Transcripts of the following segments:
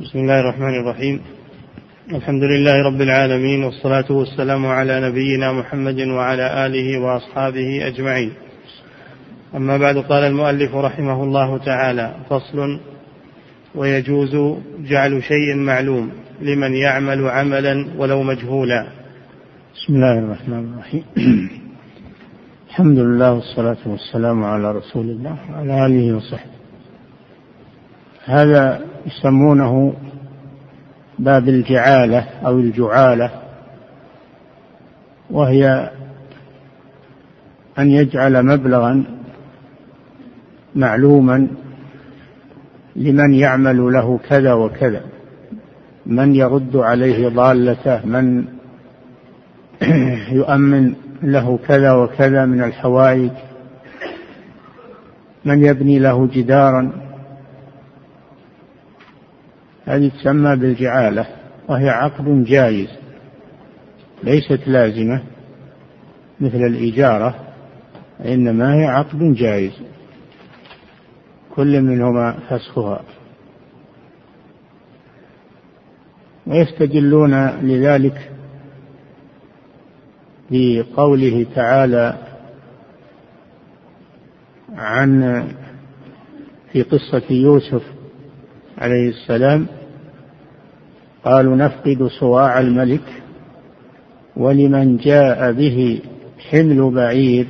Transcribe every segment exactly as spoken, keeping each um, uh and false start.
بسم الله الرحمن الرحيم. الحمد لله رب العالمين، والصلاة والسلام على نبينا محمد وعلى آله وأصحابه أجمعين. أما بعد، قال المؤلف رحمه الله تعالى: فصل: ويجوز جعل شيء معلوم لمن يعمل عملا ولو مجهولا. بسم الله الرحمن الرحيم. الحمد لله والصلاة والسلام على رسول الله وعلى آله وصحبه. هذا يسمونه باب الجعالة أو الجعالة، وهي أن يجعل مبلغا معلوما لمن يعمل له كذا وكذا، من يرد عليه ضالته، من يؤمن له كذا وكذا من الحوائج، من يبني له جدارا. هذه تسمى بالجعالة، وهي عقد جائز ليست لازمة مثل الإجارة، إنما هي عقد جائز كل منهما فسخها. ويستدلون لذلك بقوله تعالى عن في قصة يوسف عليه السلام: قالوا نفقد صواع الملك ولمن جاء به حمل بعير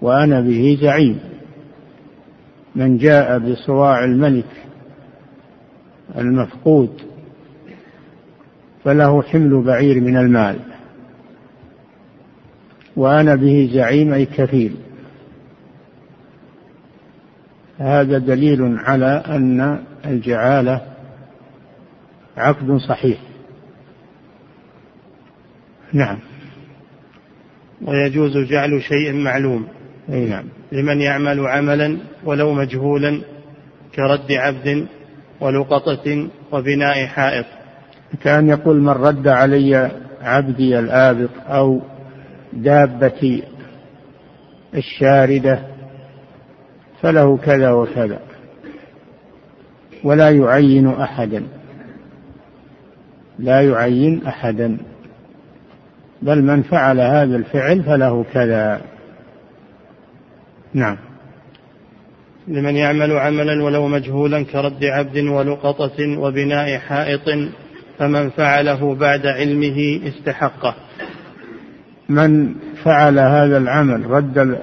وأنا به زعيم. من جاء بصواع الملك المفقود فله حمل بعير من المال، وأنا به زعيم أي كفيل. هذا دليل على أن الجعالة عقد صحيح. نعم. ويجوز جعل شيء معلوم، أي نعم، لمن يعمل عملا ولو مجهولا، كرد عبد ولقطة وبناء حائط. كان يقول: من رد علي عبدي الآبق أو دابتي الشاردة فله كذا وكذا، ولا يعين أحدا، لا يعين أحدا، بل من فعل هذا الفعل فله كذا. نعم. لمن يعمل عملا ولو مجهولا كرد عبد ولقطة وبناء حائط، فمن فعله بعد علمه استحقه. من فعل هذا العمل، رد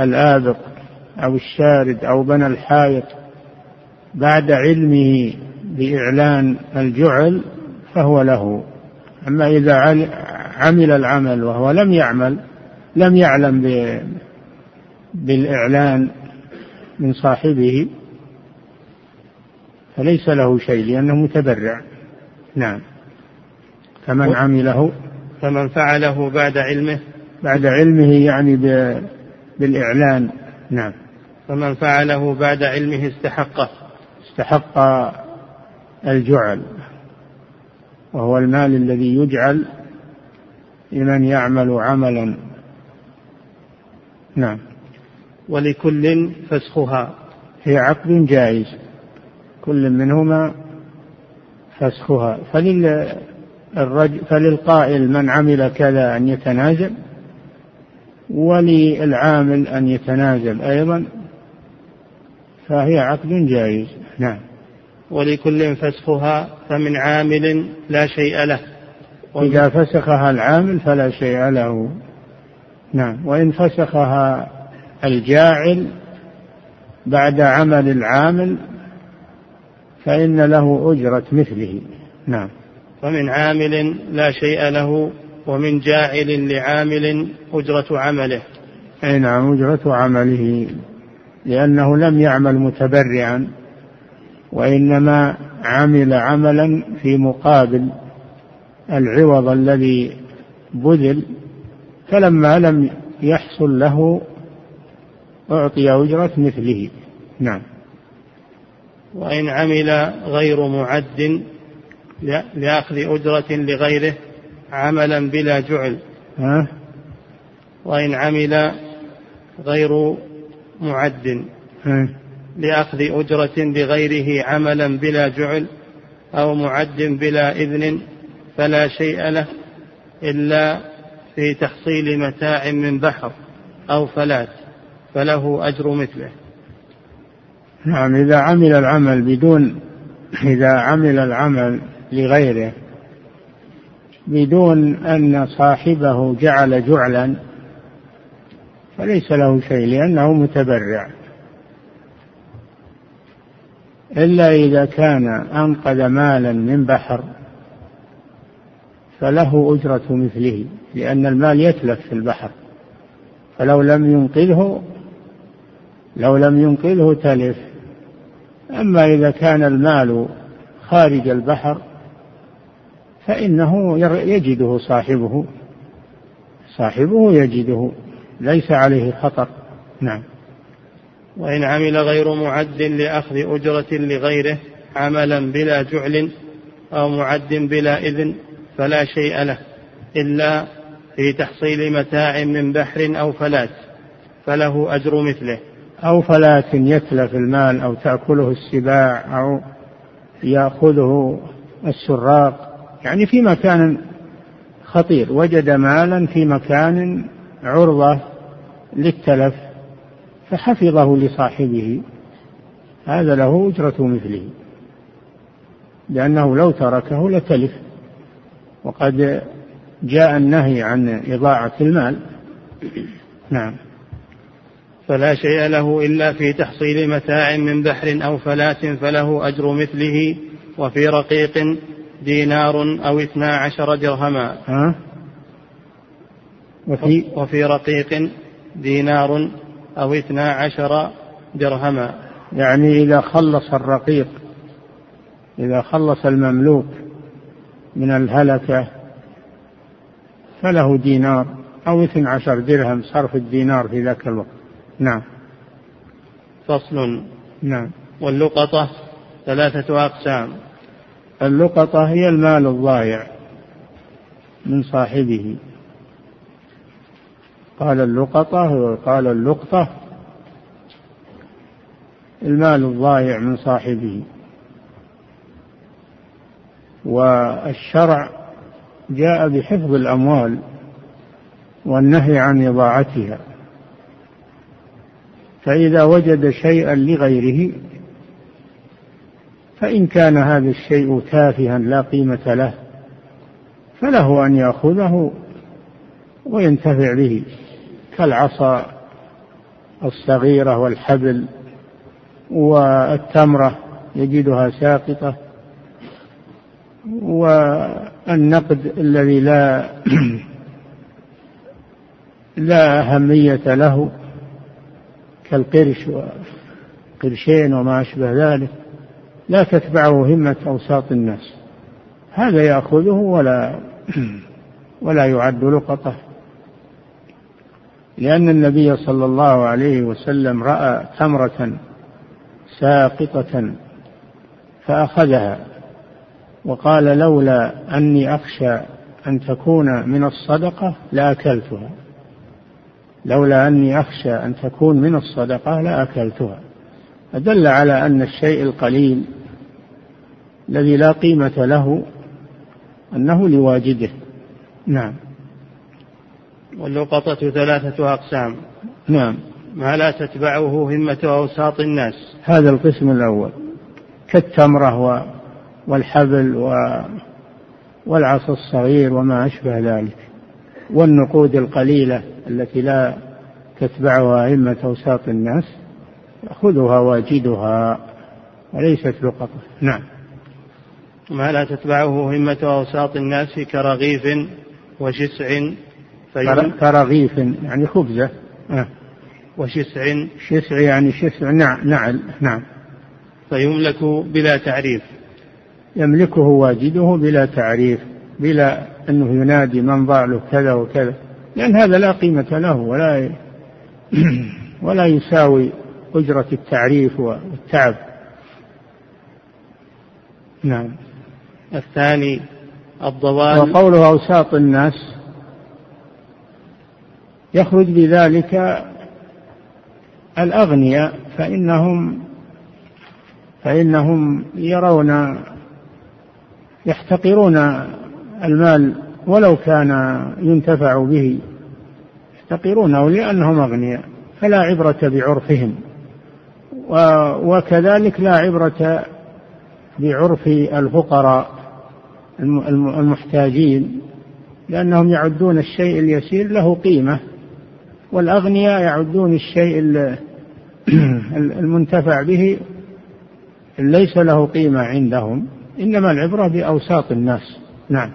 الآبق أو الشارد أو بنى الحائط، بعد علمه بإعلان الجعل فهو له. أما إذا عمل العمل وهو لم يعمل، لم يعلم بالإعلان من صاحبه، فليس له شيء لأنه متبرع. نعم. فمن عمله فمن فعله بعد علمه، بعد علمه يعني بالإعلان. نعم. فمن فعله بعد علمه استحقه، استحق الجعل، وهو المال الذي يجعل لمن يعمل عملا. نعم. ولكل فسخها، هي عقد جائز كل منهما فسخها. فلل فللقائل من عمل كذا أن يتنازل، وللعامل أن يتنازل أيضا، فهي عقد جائز. نعم. ولكل فسخها، فمن عامل لا شيء له، إذا فسخها العامل فلا شيء له. نعم. وإن فسخها الجاعل بعد عمل العامل فإن له أجرة مثله. نعم. ومن عامل لا شيء له، ومن جاعل لعامل أجرة عمله. أي نعم، أجرة عمله، لأنه لم يعمل متبرعا، وإنما عمل عملا في مقابل العوض الذي بذل، فلما لم يحصل له أعطي أجرة مثله. نعم. وإن عمل غير معد لأخذ أجرة لغيره عملا بلا جعل، ها؟ وإن عمل غير معد لأخذ أجرة بغيره عملا بلا جعل أو معد بلا إذن فلا شيء له إلا في تحصيل متاع من بحر أو فلات فله أجر مثله. نعم. إذا عمل العمل بدون إذا عمل العمل لغيره بدون أن صاحبه جعل جعلا فليس له شيء لأنه متبرع، إلا إذا كان أنقذ مالا من بحر فله أجرة مثله، لأن المال يتلف في البحر، فلو لم ينقذه لو لم ينقذه تلف. أما إذا كان المال خارج البحر فإنه يجده صاحبه صاحبه يجده، ليس عليه خطر. نعم. وإن عمل غير معد لأخذ أجرة لغيره عملا بلا جعل أو معد بلا إذن فلا شيء له إلا في تحصيل متاع من بحر أو فلات فله أجر مثله. أو فلات يتلف المال أو تأكله السباع أو يأخذه السراق، يعني في مكان خطير وجد مالا في مكان عرضة للتلف فحفظه لصاحبه، هذا له أجرة مثله، لأنه لو تركه لتلف، وقد جاء النهي عن إضاعة المال. نعم. فلا شيء له إلا في تحصيل متاع من بحر أو فلات فله أجر مثله. وفي رقيق دينار أو اثنا عشر درهما ها؟ وفي, وفي رقيق دينار أو اثنا عشر درهما، يعني إذا خلص الرقيق إذا خلص المملوك من الهلكة فله دينار أو اثنا عشر درهم، صرف الدينار في ذاك الوقت. نعم. فصل. نعم. واللقطة ثلاثة أقسام. اللقطة هي المال الضائع من صاحبه. قال اللقطة وقال اللقطة المال الضائع من صاحبه. والشرع جاء بحفظ الأموال والنهي عن إضاعتها، فإذا وجد شيئا لغيره فإن كان هذا الشيء تافها لا قيمة له فله أن يأخذه وينتفع به، كالعصا الصغيرة والحبل والتمرة يجدها ساقطة، والنقد الذي لا لا أهمية له كالقرش وقرشين وما أشبه ذلك لا تتبعه همة أوساط الناس، هذا يأخذه ولا ولا يعد لقطة، لأن النبي صلى الله عليه وسلم رأى تمرة ساقطة فأخذها وقال لولا أني أخشى أن تكون من الصدقة لأكلتها، لولا أني أخشى أن تكون من الصدقة لأكلتها. أدل على أن الشيء القليل الذي لا قيمة له أنه لواجده. نعم. واللقطة ثلاثة أقسام. نعم. ما لا تتبعه همة أوساط الناس، هذا القسم الأول، كالتمرة والحبل والعصا الصغير وما أشبه ذلك، والنقود القليلة التي لا تتبعها همة أوساط الناس يأخذها واجدها وليست لقطة. نعم. ما لا تتبعه همة أوساط الناس كرغيف وشسع فيمن... كرغيف يعني خبزة آه. وشسع شسع يعني شسع نعل. نعم. فيملك بلا تعريف، يملكه واجده بلا تعريف، بلا أنه ينادي من ضاع له كذا وكذا، لأن هذا لا قيمة له ولا ولا يساوي أجرة التعريف والتعب. نعم. الثاني الضوال. وقوله أوساط الناس يخرج بذلك الأغنياء، فإنهم فإنهم يرون يحتقرون المال ولو كان ينتفع به، يحتقرونه لأنهم أغنياء، فلا عبرة بعرفهم، وكذلك لا عبرة بعرف الفقراء المحتاجين، لأنهم يعدون الشيء اليسير له قيمة، والأغنياء يعدون الشيء المنتفع به ليس له قيمة عندهم. إنما العبرة بأوساط الناس، نعم،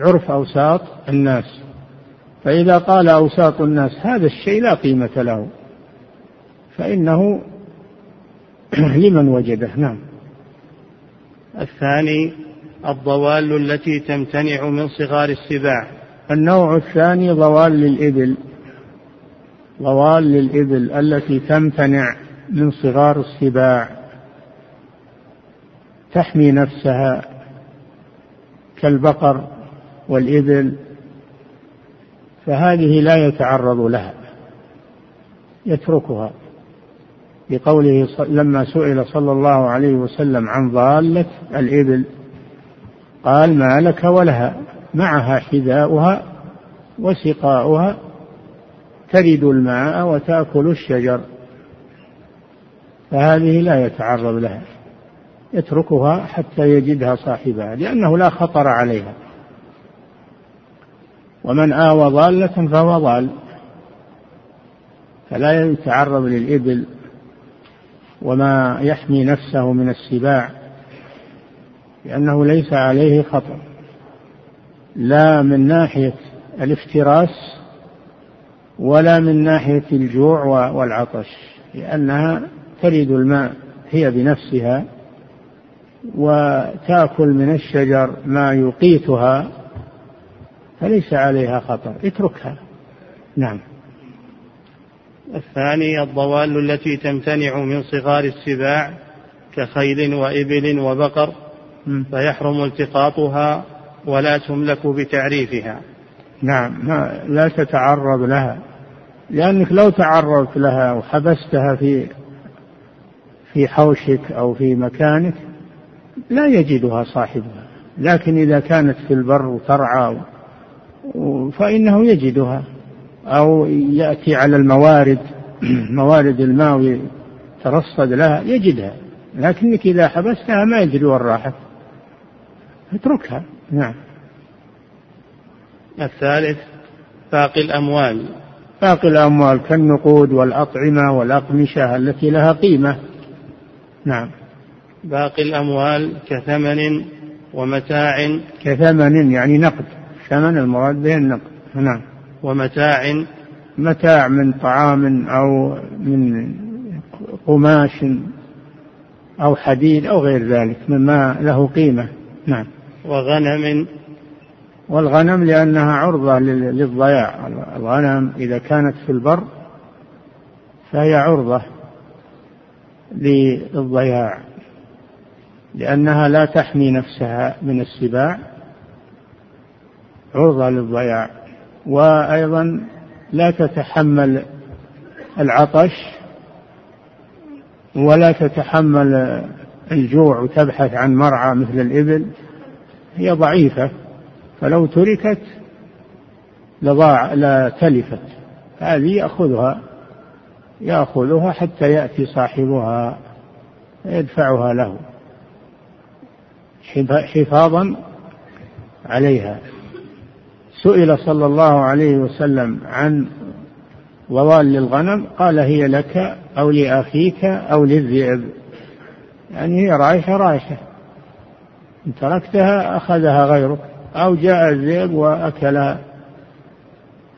عرف أوساط الناس. فإذا قال أوساط الناس هذا الشيء لا قيمة له فإنه لمن وجده. نعم. الثاني الضوال التي تمتنع من صغار السباع. النوع الثاني ضوال للإبل، ضوال للإبل التي تمتنع من صغار السباع، تحمي نفسها كالبقر والإبل، فهذه لا يتعرض لها، يتركها، بقوله لما سئل صلى الله عليه وسلم عن ضالة الإبل قال ما لك ولها، معها حذاؤها وسقاؤها ترد الماء وتأكل الشجر، فهذه لا يتعرض لها، يتركها حتى يجدها صاحبها، لأنه لا خطر عليها. ومن آوى ضالة فهو ضال، فلا يتعرض للإبل وما يحمي نفسه من السباع، لأنه ليس عليه خطر، لا من ناحية الافتراس ولا من ناحية الجوع والعطش، لأنها ترد الماء هي بنفسها وتأكل من الشجر ما يقيتها، فليس عليها خطر، اتركها. نعم. الثاني الضوال التي تمتنع من صغار السباع كخيل وإبل وبقر، فيحرم التقاطها ولا تملك بتعريفها. نعم، لا تتعرض لها، لأنك لو تعرضت لها وحبستها في في حوشك أو في مكانك لا يجدها صاحبها، لكن إذا كانت في البر وترعى فإنه يجدها، أو يأتي على الموارد موارد الماء ترصد لها يجدها، لكنك إذا حبستها ما يدري وين راحت، اتركها. نعم. الثالث باقي الأموال، باقي الأموال كالنقود والأطعمة والأقمشة التي لها قيمة. نعم. باقي الأموال كثمن ومتاع، كثمن يعني نقد، ثمن المراد به النقد. نعم. ومتاع، متاع من طعام أو من قماش أو حديد أو غير ذلك مما له قيمة. نعم. وغنم، والغنم لأنها عرضة للضياع، الغنم إذا كانت في البر فهي عرضة للضياع، لأنها لا تحمي نفسها من السباع، عرضة للضياع، وأيضا لا تتحمل العطش ولا تتحمل الجوع وتبحث عن مرعى مثل الإبل، هي ضعيفة، فلو تركت لضاع لا تلفت، هذه يأخذها يأخذها حتى يأتي صاحبها يدفعها له حفاظا عليها. سئل صلى الله عليه وسلم عن ضوال للغنم قال هي لك أو لأخيك أو للذئب، يعني هي رايحة رايحة، إن تركتها أخذها غيرك أو جاء الذئب وأكلها،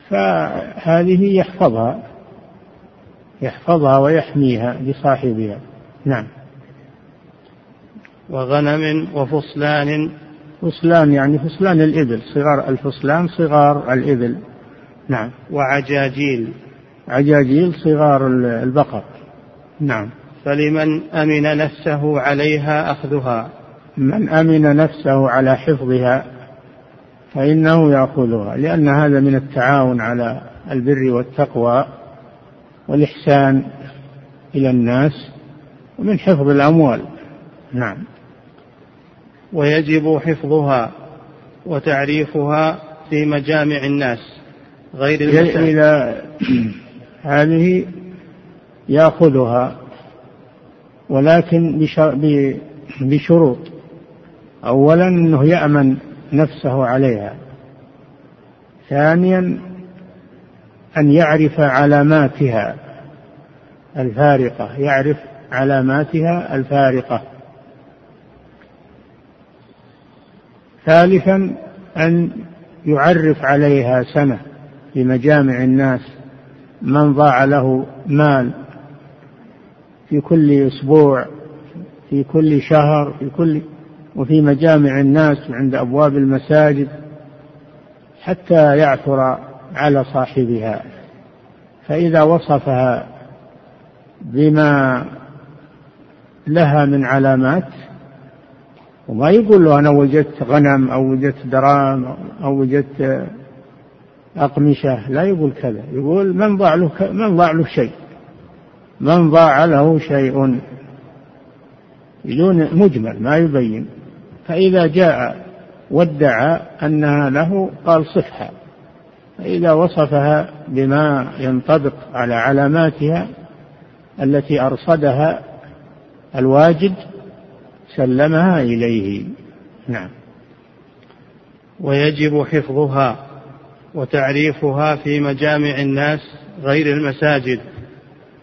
فهذه يحفظها يحفظها ويحميها لصاحبها. نعم. وغنم وفصلان، فصلان يعني فصلان الإبل، صغار الفصلان صغار الإبل. نعم. وعجاجيل، عجاجيل صغار البقر. نعم. فلمن أمن نفسه عليها أخذها، من أمن نفسه على حفظها فإنه يأخذها، لأن هذا من التعاون على البر والتقوى والإحسان إلى الناس، ومن حفظ الأموال. نعم. ويجب حفظها وتعريفها في مجامع الناس غير المساجد. هذه يأخذها ولكن بشروط. أولا أنه يأمن نفسه عليها. ثانيا أن يعرف علاماتها الفارقة، يعرف علاماتها الفارقة. ثالثا أن يعرف عليها سنة لمجامع الناس، من ضاع له مال في كل أسبوع، في كل شهر، في كل وفي مجامع الناس عند أبواب المساجد حتى يعثر على صاحبها. فإذا وصفها بما لها من علامات، وما يقول له أنا وجدت غنم أو وجدت درام أو وجدت أقمشة، لا يقول كذا، يقول من ضاع له من ضاع له شيء، من ضاع له شيء، بدون مجمل ما يبين. فإذا جاء وادعى أنها له قال صفها. فإذا وصفها بما ينطبق على علاماتها التي أرصدها الواجد سلمها إليه. نعم. ويجب حفظها وتعريفها في مجامع الناس غير المساجد.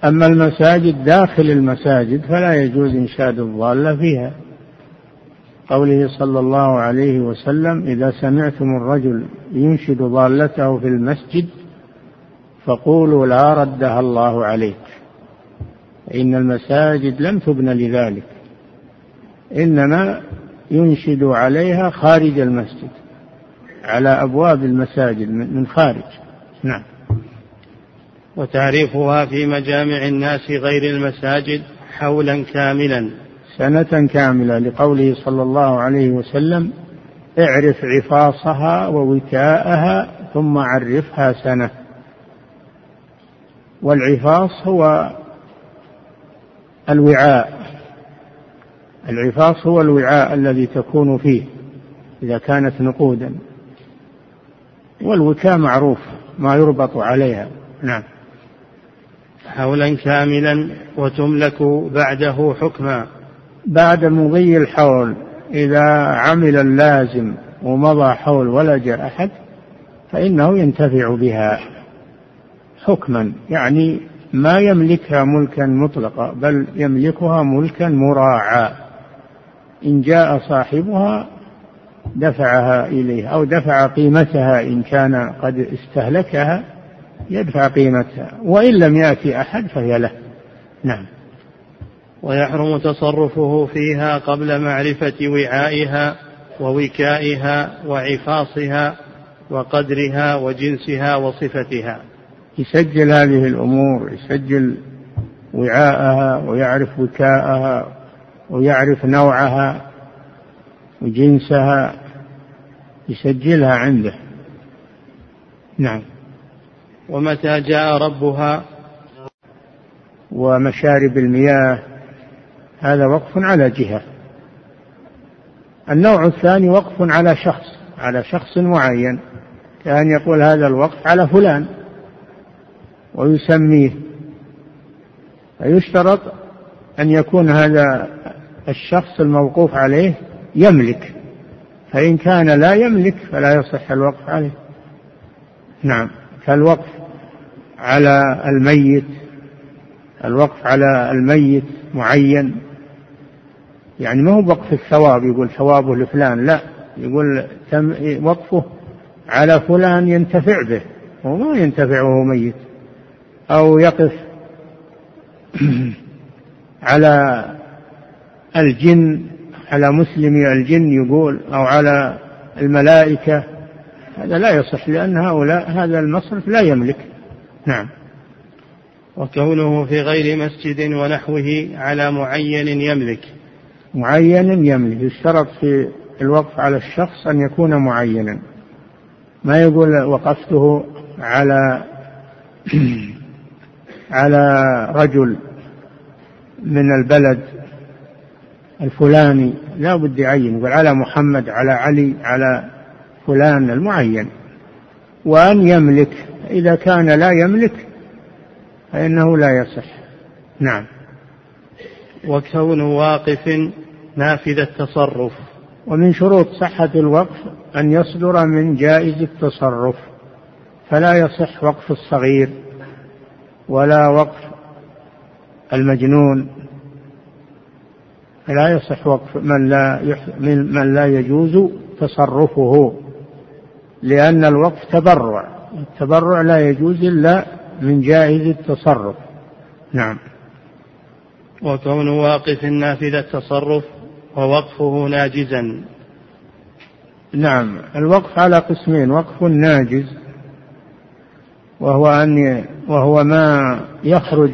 أما المساجد داخل المساجد فلا يجوز إنشاد الضالة فيها، قوله صلى الله عليه وسلم: إذا سمعتم الرجل ينشد ضالته في المسجد فقولوا لا ردها الله عليك، إن المساجد لم تبن لذلك، إنما ينشد عليها خارج المسجد، على أبواب المساجد من خارج. نعم. وتعريفها في مجامع الناس غير المساجد حولا كاملا، سنة كاملة، لقوله صلى الله عليه وسلم: اعرف عفاصها ووكاءها ثم عرفها سنة. والعفاص هو الوعاء، العفاص هو الوعاء الذي تكون فيه إذا كانت نقودا، والوكاء معروف ما يربط عليها. نعم. حولا كاملا. وتملك بعده حكما، بعد مضي الحول إذا عمل اللازم ومضى حول ولا جاء أحد فإنه ينتفع بها حكما، يعني ما يملكها ملكا مطلقا بل يملكها ملكا مراعا، إن جاء صاحبها دفعها إليه أو دفع قيمتها، إن كان قد استهلكها يدفع قيمتها، وإن لم يأتي أحد فهي له. نعم. ويحرم تصرفه فيها قبل معرفة وعائها ووكائها وعفاصها وقدرها وجنسها وصفتها. يسجل هذه الأمور، يسجل وعاءها ويعرف وكاءها ويعرف نوعها وجنسها، يسجلها عنده. نعم. ومتى جاء ربها. ومشارب المياه هذا وقف على جهة. النوع الثاني وقف على شخص، على شخص معين، كأن يقول هذا الوقف على فلان ويسميه، فيشترط أن يكون هذا الشخص الموقوف عليه يملك، فإن كان لا يملك فلا يصح الوقف عليه. نعم. فالوقف على الميت، الوقف على الميت معين، يعني ما هو وقف الثواب يقول ثوابه لفلان، لا، يقول وقفه على فلان ينتفع به وما ينتفع وهو ميت، أو يقف على الجن، على مسلمي الجن يقول، أو على الملائكة، هذا لا يصح لأن هؤلاء هذا المصرف لا يملك. نعم. وكونه في غير مسجد ونحوه على معين يملك، معين يملك، يشترط في الوقف على الشخص أن يكون معينا، ما يقول وقفته على على رجل من البلد الفلاني، لا بد يعين، يقول على محمد، على علي، على فلان المعين. وأن يملك، إذا كان لا يملك فإنه لا يصح. نعم. وكون واقف نافذ التصرف. ومن شروط صحة الوقف أن يصدر من جائز التصرف، فلا يصح وقف الصغير ولا وقف المجنون، لا يصح وقف من لا, من لا يجوز تصرفه، لأن الوقف تبرع، التبرع لا يجوز إلا من جائز التصرف. نعم. وكون واقف نافذ التصرف ووقفه ناجزا. نعم. الوقف على قسمين: وقف ناجز وهو أن وهو ما يخرج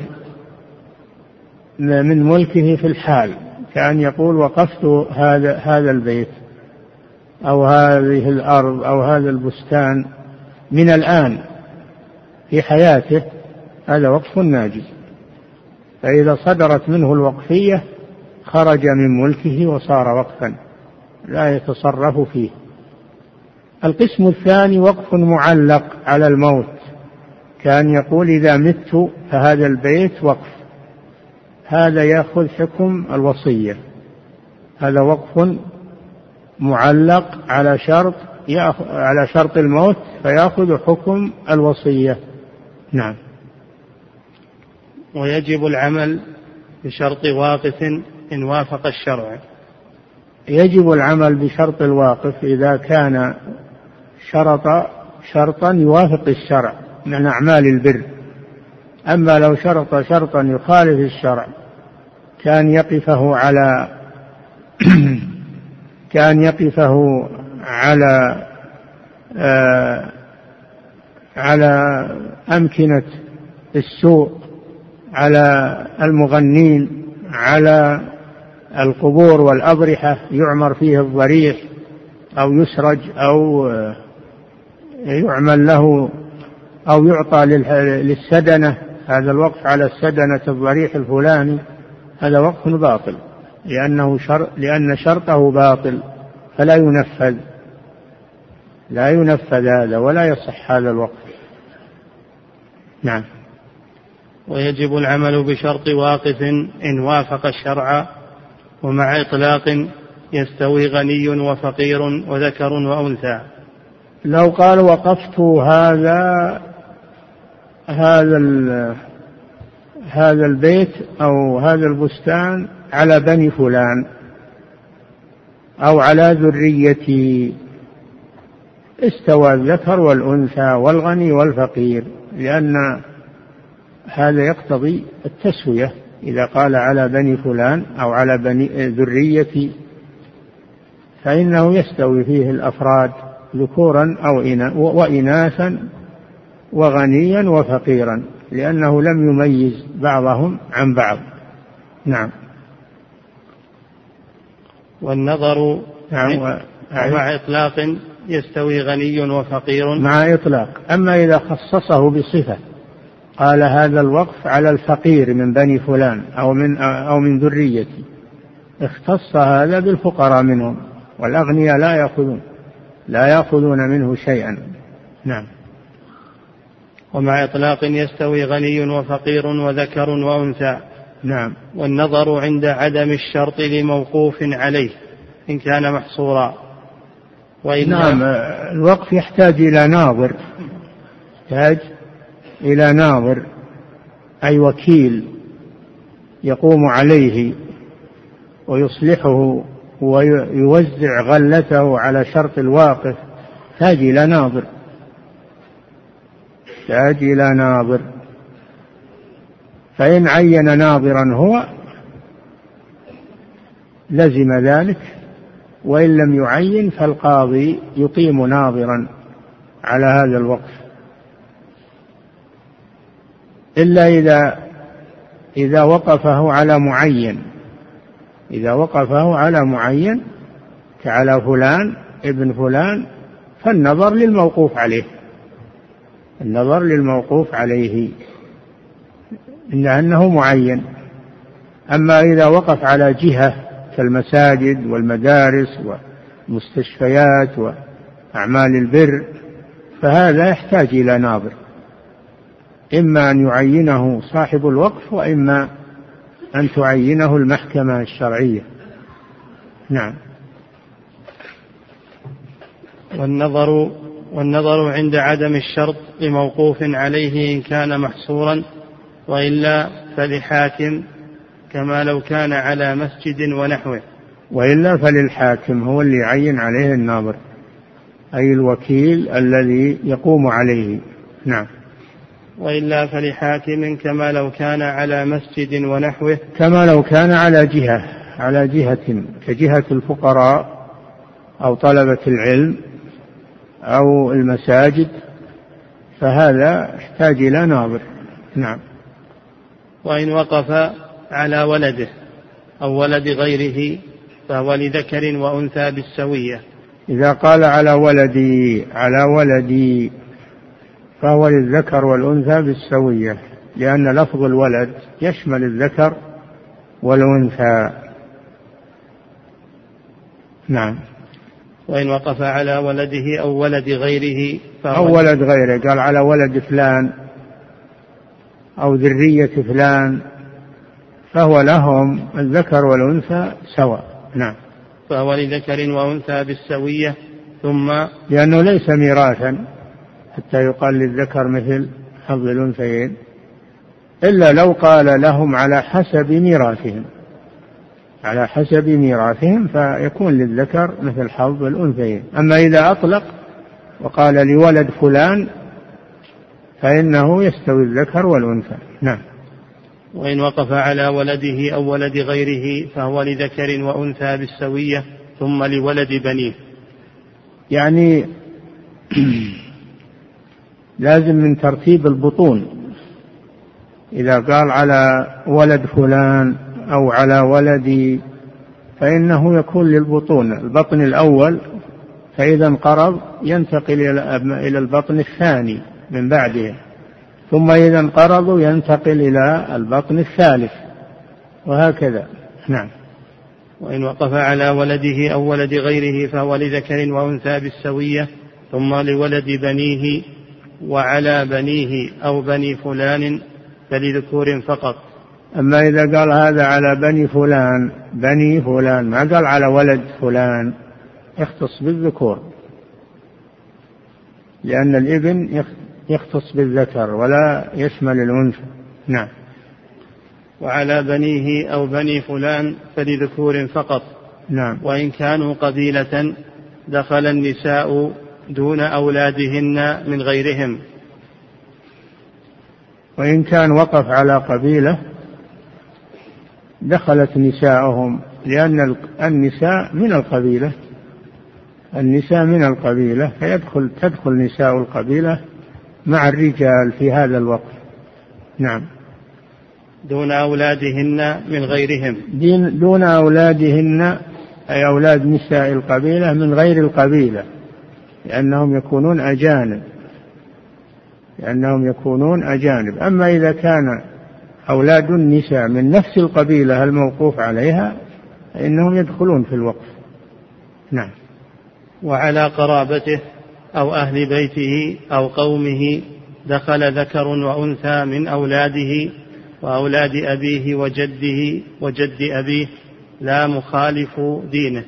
من ملكه في الحال، كأن يقول وقفت هذا هذا البيت أو هذه الأرض أو هذا البستان من الآن في حياته، هذا وقف ناجز، فإذا صدرت منه الوقفية خرج من ملكه وصار وقفا لا يتصرف فيه. القسم الثاني وقف معلق على الموت، كان يقول إذا مت فهذا البيت وقف، هذا يأخذ حكم الوصية، هذا وقف معلق على شرط على شرط الموت فيأخذ حكم الوصية. نعم. ويجب العمل بشرط واقف إن وافق الشرع. يجب العمل بشرط الواقف إذا كان شرط شرطا يوافق الشرع من أعمال البر. أما لو شرط شرطا يخالف الشرع كان يقفه على كان يقفه على آه على أمكنة السوق، على المغنين، على القبور والأضرحة يعمر فيه الضريح أو يسرج أو يعمل له أو يعطى للسدنة، هذا الوقف على السدنة الضريح الفلاني، هذا وقف باطل لأنه شر... لأن شرطه باطل فلا ينفذ، لا ينفذ هذا ولا يصح هذا الوقف. نعم. ويجب العمل بشرط واقف إن وافق الشرع، ومع إطلاق يستوي غني وفقير وذكر وأنثى. لو قال وقفت هذا هذا هذا البيت أو هذا البستان على بني فلان أو على ذريتي، استوى الذكر والأنثى والغني والفقير، لأن هذا يقتضي التسوية إذا قال على بني فلان أو على بني ذريتي، فإنه يستوي فيه الأفراد ذكورا أو وإناثا وغنيا وفقيرا، لأنه لم يميز بعضهم عن بعض. نعم. والنظر نعم. و... مع إطلاق يستوي غني وفقير مع إطلاق. أما إذا خصصه بصفة، قال هذا الوقف على الفقير من بني فلان أو من أو من ذريتي، اختص هذا بالفقراء منهم، والأغنياء لا يأخذون لا يأخذون منه شيئا. نعم. ومع إطلاق يستوي غني وفقير وذكر وأنثى. نعم. والنظر عند عدم الشرط لموقوف عليه إن كان محصورا. نعم. الوقف يحتاج إلى ناظر، يحتاج إلى ناظر أي وكيل يقوم عليه ويصلحه ويوزع غلته على شرط الواقف، يحتاج إلى ناظر، يحتاج إلى ناظر. فإن عين ناظرا هو لزم ذلك، وإن لم يعين فالقاضي يقيم ناظرا على هذا الوقف، إلا إذا إذا وقفه على معين، إذا وقفه على معين كعلى فلان ابن فلان، فالنظر للموقوف عليه، النظر للموقوف عليه لأنه معين. أما إذا وقف على جهة كالمساجد والمدارس والمستشفيات وأعمال البر، فهذا يحتاج إلى ناظر، إما أن يعينه صاحب الوقف وإما أن تعينه المحكمة الشرعية. نعم. والنظر والنظر عند عدم الشرط لموقوف عليه إن كان محصورا، وإلا فلحاكم، كما لو كان على مسجد ونحوه. وإلا فللحاكم، هو اللي يعين عليه الناظر، أي الوكيل الذي يقوم عليه. نعم. وإلا فلحاكم كما لو كان على مسجد ونحوه، كما لو كان على جهة على جهة كجهة الفقراء أو طلبة العلم أو المساجد، فهذا يحتاج إلى ناظر. نعم. وإن وقف على ولده أو ولد غيره فهو لذكر وأنثى بالسوية. إذا قال على ولدي على ولدي فهو للذكر والأنثى بالسوية، لأن لفظ الولد يشمل الذكر والأنثى. نعم. وإن وقف على ولده أو ولد غيره فهو أو ولد غيره، قال على ولد فلان أو ذرية فلان، فهو لهم الذكر والأنثى سواء. نعم. فهو لذكر وأنثى بالسوية. ثم لأنه ليس ميراثا حتى يقال للذكر مثل حظ الأنثيين، إلا لو قال لهم على حسب ميراثهم على حسب ميراثهم فيكون للذكر مثل حظ الأنثيين. أما إذا أطلق وقال لولد فلان فإنه يستوي الذكر والأنثى. نعم. وإن وقف على ولده أو ولد غيره فهو لذكر وأنثى بالسوية، ثم لولد بنيه. يعني لازم من ترتيب البطون، إذا قال على ولد فلان أو على ولدي فإنه يكون للبطون، البطن الأول، فإذا انقرض ينتقل إلى البطن الثاني من بعده، ثم إذا انقرضوا ينتقل إلى البطن الثالث، وهكذا. نعم. وإن وقف على ولده أو ولد غيره فهو لذكر وأنثى بالسوية، ثم لولد بنيه، وعلى بنيه أو بني فلان فلذكور فقط. أما إذا قال هذا على بني فلان بني فلان، ما قال على ولد فلان، يختص بالذكور، لأن الابن يختص يختص بالذكر ولا يشمل الأنثى. نعم. وعلى بنيه أو بني فلان فلذكور فقط. نعم. وإن كانوا قبيلة دخل النساء دون أولادهن من غيرهم. وإن كان وقف على قبيلة دخلت نساؤهم، لأن النساء من القبيلة النساء من القبيلة فيدخل تدخل نساء القبيلة مع الرجال في هذا الوقت. نعم. دون أولادهن من غيرهم، دون أولادهن أي أولاد نساء القبيلة من غير القبيلة، لأنهم يكونون أجانب لأنهم يكونون أجانب. أما إذا كان أولاد النساء من نفس القبيلة الموقوف عليها فإنهم يدخلون في الوقف. نعم. وعلى قرابته أو أهل بيته أو قومه دخل ذكر وأنثى من أولاده وأولاد أبيه وجده وجد أبيه، لا مخالف دينه.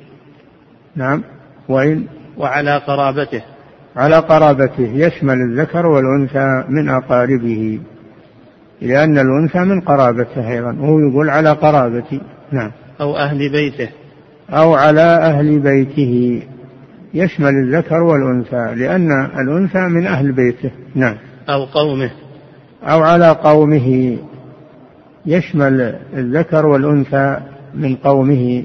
نعم. وإن وعلى قرابته على قرابته يشمل الذكر والأنثى من أقاربه، لأن الأنثى من قرابته أيضا، وهو يقول على قرابتي. نعم. أو أهل بيته أو على أهل بيته يشمل الذكر والأنثى، لأن الأنثى من أهل بيته. نعم. أو قومه أو على قومه يشمل الذكر والأنثى من قومه،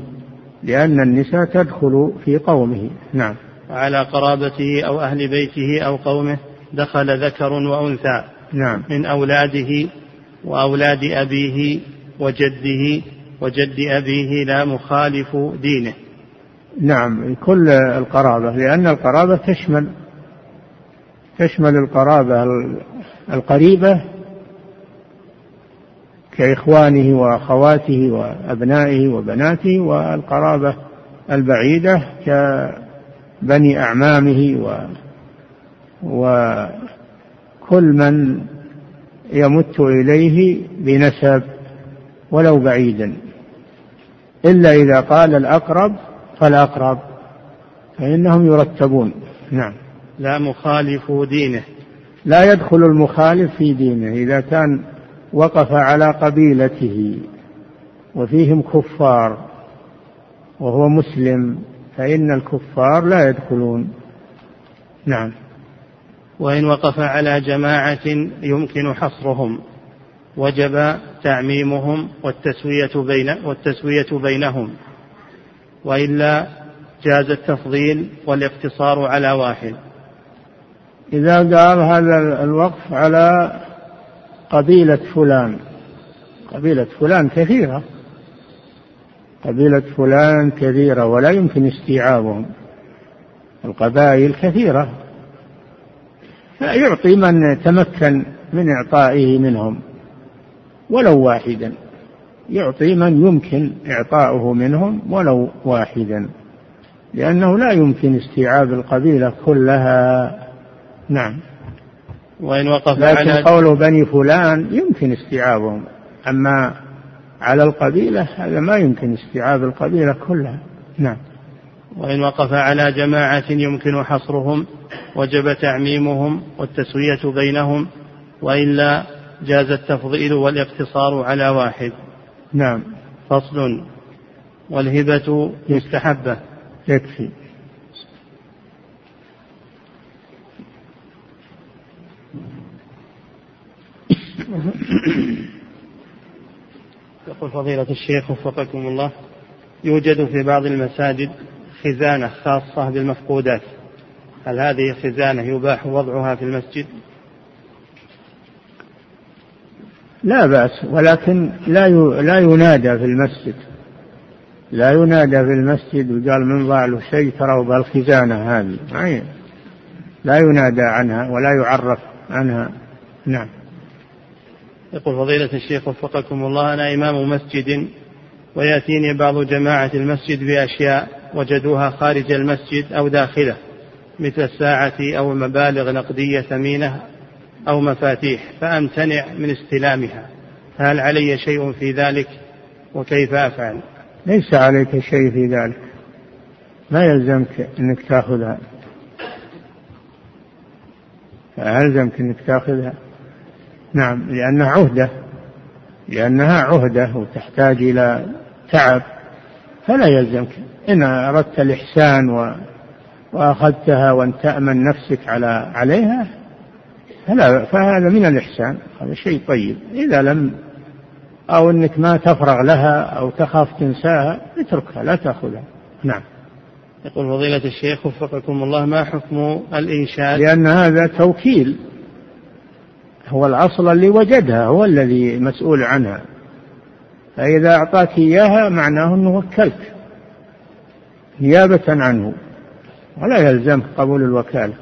لأن النساء تدخل في قومه. نعم. وعلى قرابته أو أهل بيته أو قومه دخل ذكر وأنثى. نعم. من أولاده وأولاد أبيه وجده وجد أبيه، لا مخالف دينه. نعم. كل القرابة، لأن القرابة تشمل تشمل القرابة القريبة كإخوانه وأخواته وأبنائه وبناته، والقرابة البعيدة كبني أعمامه و وكل من يمت إليه بنسب ولو بعيدا، إلا إذا قال الأقرب فالأقرب فإنهم يرتبون. نعم. لا مخالف دينه، لا يدخل المخالف في دينه إذا كان وقف على قبيلته وفيهم كفار وهو مسلم، فإن الكفار لا يدخلون. نعم. وإن وقف على جماعة يمكن حصرهم وجب تعميمهم والتسوية بين والتسوية بينهم، وإلا جاز التفضيل والاقتصار على واحد. إذا قال هذا الوقف على قبيلة فلان، قبيلة فلان كثيرة، قبيلة فلان كثيرة ولا يمكن استيعابهم، القبائل كثيرة، فيعطي من تمكن من إعطائه منهم ولو واحدا، يعطي من يمكن إعطاؤه منهم ولو واحدا، لأنه لا يمكن استيعاب القبيلة كلها. نعم. وإن وقف لكن على قوله بني فلان يمكن استيعابهم، أما على القبيلة هذا ما يمكن استيعاب القبيلة كلها. نعم. وإن وقف على جماعة يمكن حصرهم وجب تعميمهم والتسوية بينهم، وإلا جاز التفضيل والاقتصار على واحد. نعم. فصل. والهبة مستحبة. يكفي. يقول فضيلة الشيخ وفقكم الله، يوجد في بعض المساجد خزانة خاصة بالمفقودات، هل هذه الخزانة يباح وضعها في المسجد؟ لا بأس، ولكن لا ينادى في المسجد، لا ينادى في المسجد وقال من ضاع له شيء ترى بالخزانة هذه، لا ينادى عنها ولا يعرف عنها. نعم. يقول فضيلة الشيخ وفقكم الله، أنا إمام مسجد ويأتيني بعض جماعة المسجد بأشياء وجدوها خارج المسجد أو داخله، مثل الساعة أو مبالغ نقدية ثمينة أو مفاتيح، فأمتنع من استلامها، فهل علي شيء في ذلك وكيف أفعل؟ ليس عليك شيء في ذلك، ما يلزمك أنك تأخذها، لا يلزمك أنك تأخذها. نعم. لأنها عهدة، لأنها عهدة وتحتاج إلى تعب، فلا يلزمك. إن أردت الإحسان وأخذتها وأن تأمن نفسك على عليها فهذا من الإحسان، هذا شيء طيب. إذا لم أو أنك ما تفرغ لها أو تخاف تنساها اتركها لا تأخذها. نعم. يقول فضيلة الشيخ وفقكم الله، ما حكم الإنشاد؟ لأن هذا توكيل، هو الأصل اللي وجدها هو الذي مسؤول عنها، فإذا أعطاك إياها معناه أنه وكلك نيابة عنه، ولا يلزم قبول الوكالة.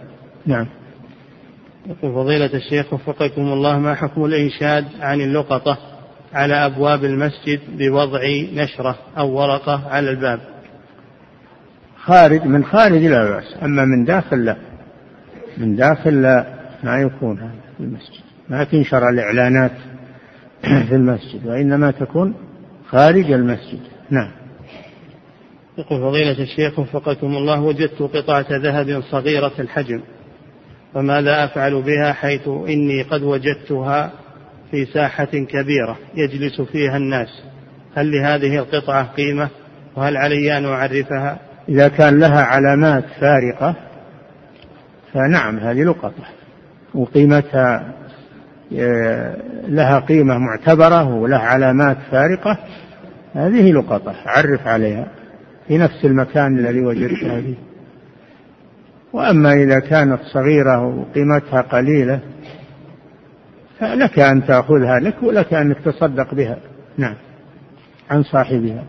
نعم. يقول فضيلة الشيخ وفقكم الله، ما حكم الإنشاد عن اللقطة على أبواب المسجد بوضع نشرة أو ورقة على الباب؟ خارج من خارج لا بأس، أما من داخل لا، من داخل لا، ما يكون هذا في المسجد، ما تنشر الإعلانات في المسجد، وإنما تكون خارج المسجد. نعم. يقول فضيلة الشيخ وفقكم الله، وجدت قطعة ذهب صغيرة الحجم، فماذا أفعل بها حيث إني قد وجدتها في ساحة كبيرة يجلس فيها الناس؟ هل لهذه القطعة قيمة؟ وهل علي أن أعرفها؟ إذا كان لها علامات فارقة فنعم، هذه لقطة وقيمتها لها قيمة معتبرة ولها علامات فارقة، هذه لقطة عرف عليها في نفس المكان الذي وجدتها فيه. وأما إذا كانت صغيرة وقيمتها قليلة فلك أن تأخذها لك، ولك أن تصدق بها. نعم. عن صاحبها،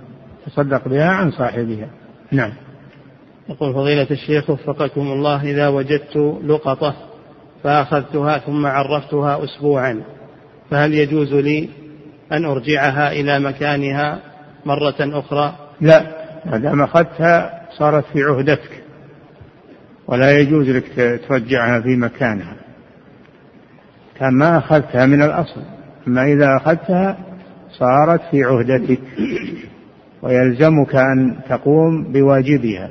تصدق بها عن صاحبها. نعم. يقول فضيلة الشيخ وفقكم الله، إذا وجدت لقطة فأخذتها ثم عرفتها أسبوعا، فهل يجوز لي أن أرجعها إلى مكانها مرة أخرى؟ لا، ما دام أخذتها صارت في عهدتك ولا يجوز لك ترجعها في مكانها كما أخذتها من الأصل. أما إذا أخذتها صارت في عهدتك ويلزمك أن تقوم بواجبها.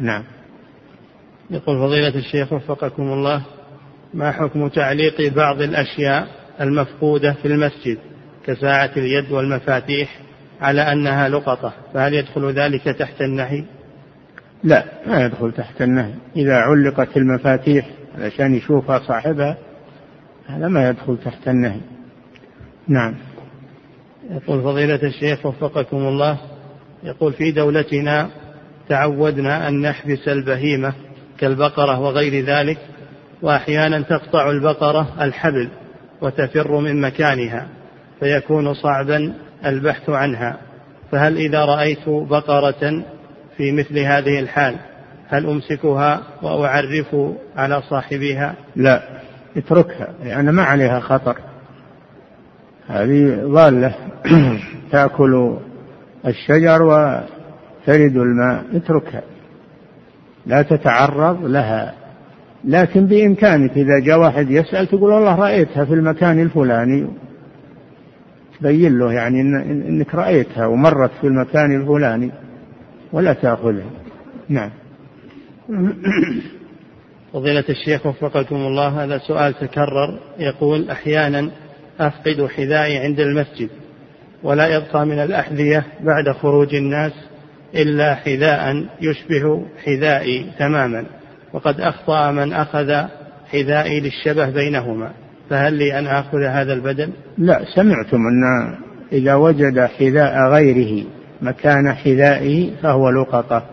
نعم. يقول فضيلة الشيخ وفقكم الله، ما حكم تعليق بعض الأشياء المفقودة في المسجد كساعة اليد والمفاتيح على أنها لقطة، فهل يدخل ذلك تحت النهي؟ لا، ما يدخل تحت النهي. إذا علقت المفاتيح علشان يشوفها صاحبها هذا ما يدخل تحت النهي. نعم. يقول فضيلة الشيخ وفقكم الله، يقول في دولتنا تعودنا أن نحبس البهيمة كالبقرة وغير ذلك، وأحيانا تقطع البقرة الحبل وتفر من مكانها فيكون صعبا البحث عنها، فهل إذا رأيت بقرة في مثل هذه الحال هل أمسكها وأعرف على صاحبها؟ لا، اتركها، يعني ما عليها خطر، هذه ضالة تأكل الشجر وترد الماء، اتركها لا تتعرض لها. لكن بإمكانك إذا جاء واحد يسأل تقول والله رأيتها في المكان الفلاني، تبين له يعني إنك رأيتها ومرت في المكان الفلاني ولا تأخذها. نعم. فضيلة الشيخ وفقكم الله، هذا سؤال تكرر، يقول أحيانا أفقد حذائي عند المسجد ولا يبقى من الأحذية بعد خروج الناس إلا حذاء يشبه حذائي تماما، وقد أخطأ من أخذ حذائي للشبه بينهما، فهل لي أن أخذ هذا البدل؟ لا، سمعتم أن إذا وجد حذاء غيره مكان حذائه فهو لقطة،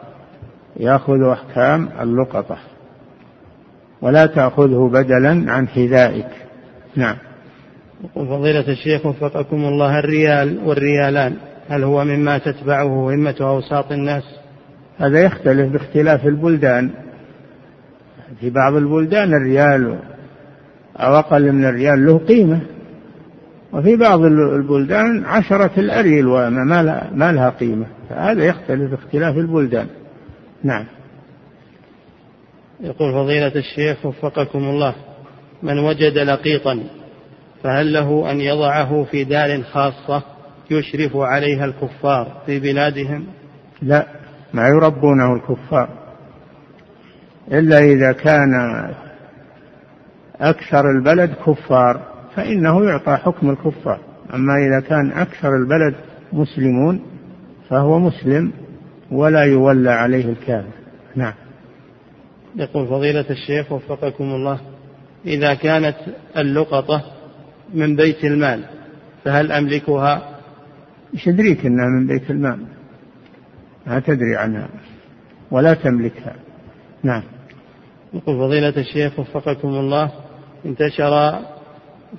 يأخذ أحكام اللقطة ولا تأخذه بدلا عن حذائك. نعم. فضيلة الشيخ وفقكم الله، الريال والريالان هل هو مما تتبعه همة أوساط الناس؟ هذا يختلف باختلاف البلدان، في بعض البلدان الريال أو أقل من الريال له قيمة، وفي بعض البلدان عشرة الأريل وما لها قيمة، فهذا يختلف باختلاف البلدان. نعم. يقول فضيلة الشيخ وفقكم الله، من وجد لقيطا فهل له أن يضعه في دار خاصة يشرف عليها الكفار في بلادهم؟ لا، ما يربونه الكفار إلا إذا كان أكثر البلد كفار فإنه يعطى حكم الكفار، أما إذا كان أكثر البلد مسلمون فهو مسلم ولا يولى عليه الكافر. نعم. يقول فضيلة الشيخ وفقكم الله، إذا كانت اللقطة من بيت المال فهل أملكها؟ مش أدريك أنها من بيت المال، ما تدري عنها ولا تملكها. نعم. يقول فضيلة الشيخ وفقكم الله، انتشر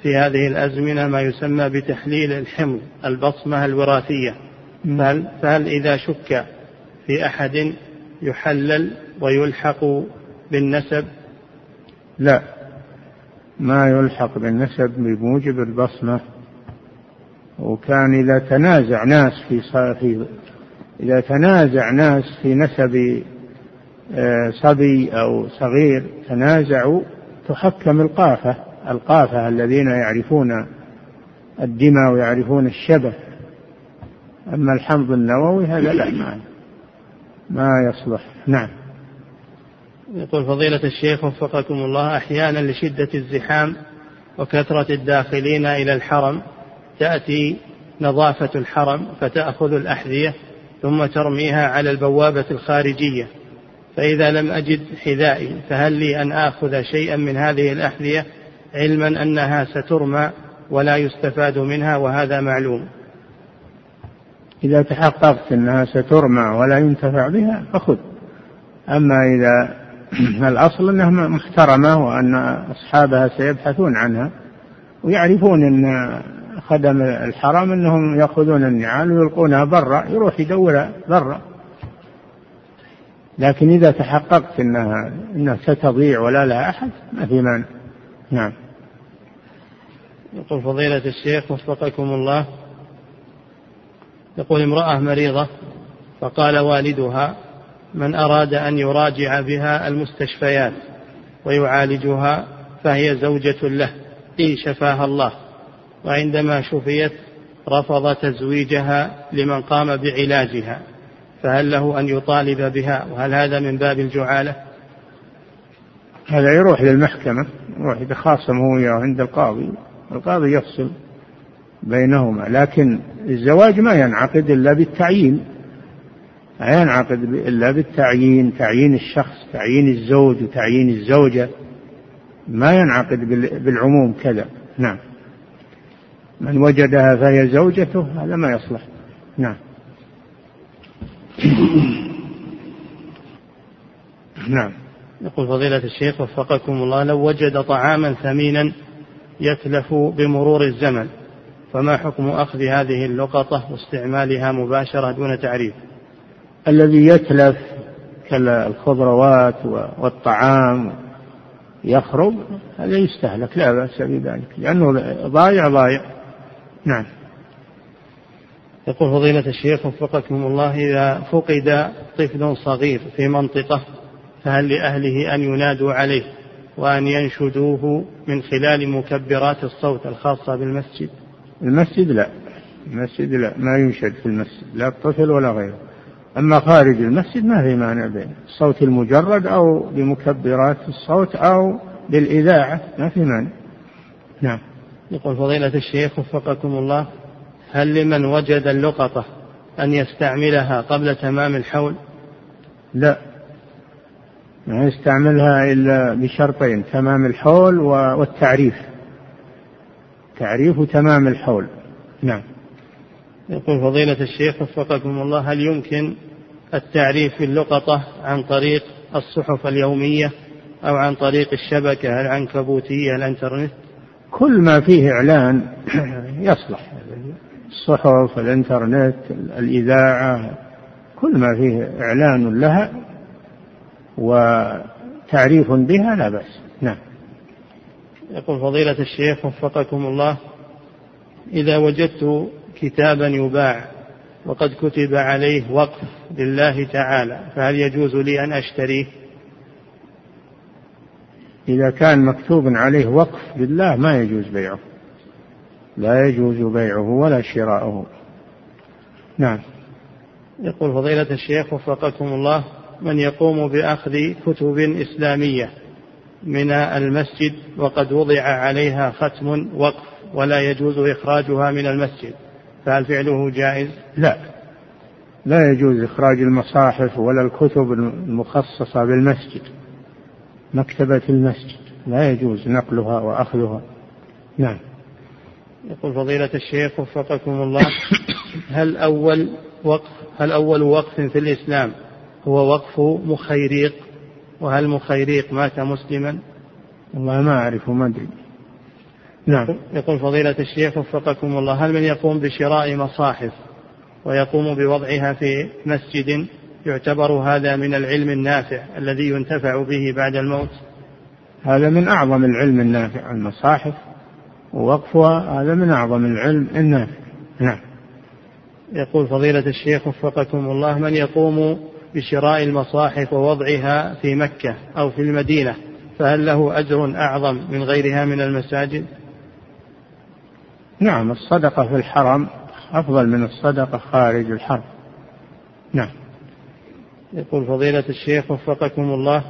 في هذه الأزمنة ما يسمى بتحليل الحمض، البصمة الوراثية، فهل, فهل إذا شك في أحد يحلل ويلحق بالنسب؟ لا، ما يلحق بالنسب بموجب البصمة. وكان إذا تنازع ناس في صاحب إذا تنازع ناس في نسب صبي أو صغير تنازعوا تحكم القافة القافة الذين يعرفون الدماء ويعرفون الشبه. أما الحمض النووي هذا لا، ما ما يصلح. نعم. يقول فضيلة الشيخ وفقكم الله، أحيانا لشدة الزحام وكثرة الداخلين إلى الحرم تأتي نظافة الحرم فتأخذ الأحذية ثم ترميها على البوابة الخارجية، فإذا لم أجد حذائي فهل لي أن آخذ شيئا من هذه الأحذية علما أنها سترمى ولا يستفاد منها وهذا معلوم؟ إذا تحققت أنها سترمى ولا ينتفع بها فخذ، أما إذا الأصل أنها محترمة وأن أصحابها سيبحثون عنها ويعرفون أن خدم الحرام أنهم يأخذون النعال ويلقونها برا، يروح يدورها برا. لكن إذا تحققت أنها, إنها ستضيع ولا لها أحد ما في مانع. نعم. يقول فضيلة الشيخ وفقكم الله، يقول امرأة مريضة فقال والدها من أراد أن يراجع بها المستشفيات ويعالجها فهي زوجة له إن شفاها الله، وعندما شفيت رفض تزويجها لمن قام بعلاجها، فهل له أن يطالب بها؟ وهل هذا من باب الجعالة؟ هذا يروح للمحكمة، يروح يتخاصموا وياه عند القاضي، القاضي يفصل بينهما. لكن الزواج ما ينعقد إلا بالتعيين، لا ينعقد إلا بالتعيين، تعيين الشخص، تعيين الزوج وتعيين الزوجة، ما ينعقد بالعموم كذا. نعم، من وجدها فهي زوجته، هذا ما يصلح. نعم نعم. يقول فضيلة الشيخ وفقكم الله، لو وجد طعاما ثمينا يتلف بمرور الزمن فما حكم أخذ هذه اللقطة واستعمالها مباشرة دون تعريف؟ الذي يتلف كالخضروات والطعام يخرب هذا يستهلك، لا بأس بذلك، لأنه ضايع ضايع. نعم. يقول فضيلة الشيخ وفقكم الله، إذا فقد طفل صغير في منطقة فهل لأهله أن ينادوا عليه وأن ينشدوه من خلال مكبرات الصوت الخاصة بالمسجد؟ المسجد لا، المسجد لا، ما ينشد في المسجد، لا الطفل ولا غيره. أما خارج المسجد ما في مانع بين الصوت المجرد أو بمكبرات الصوت أو بالإذاعة، ما في مانع. نعم. يقول فضيلة الشيخ وفقكم الله، هل لمن وجد اللقطة أن يستعملها قبل تمام الحول؟ لا، ما يستعملها إلا بشرطين: تمام الحول والتعريف، تعريف تمام الحول. نعم. يقول فضيلة الشيخ وفقكم الله، هل يمكن التعريف في اللقطة عن طريق الصحف اليومية أو عن طريق الشبكة العنكبوتية الانترنت؟ كل ما فيه إعلان يصلح، الصحف، الانترنت، الإذاعة، كل ما فيه إعلان لها وتعريف بها لا بأس. نعم. يقول فضيلة الشيخ وفقكم الله، إذا وجدت كتابا يباع وقد كتب عليه وقف لله تعالى فهل يجوز لي أن أشتريه؟ إذا كان مكتوب عليه وقف لله ما يجوز بيعه، لا يجوز بيعه ولا شراؤه. نعم. يقول فضيلة الشيخ وفقكم الله، من يقوم بأخذ كتب إسلامية من المسجد وقد وضع عليها ختم وقف ولا يجوز إخراجها من المسجد فهل فعله جائز؟ لا، لا يجوز إخراج المصاحف ولا الكتب المخصصة بالمسجد، مكتبة المسجد لا يجوز نقلها وأخذها. نعم. يقول فضيلة الشيخ وفقكم الله، هل أول وقف هل أول وقف في الإسلام هو وقف مخيريق؟ وهل مخيريق مات مسلما؟ والله ما أعرف وما أدري. نعم. يقول فضيلة الشيخ وفقكم الله، هل من يقوم بشراء مصاحف ويقوم بوضعها في مسجد يعتبر هذا من العلم النافع الذي ينتفع به بعد الموت؟ هذا من أعظم العلم النافع، المصاحف ووقفها هذا من أعظم العلم النافع. نعم. يقول فضيلة الشيخ وفقكم الله، من يقوم بشراء المصاحف ووضعها في مكة أو في المدينة فهل له أجر أعظم من غيرها من المساجد؟ نعم، الصدقة في الحرم أفضل من الصدقة خارج الحرم. نعم. يقول فضيلة الشيخ وفقكم الله،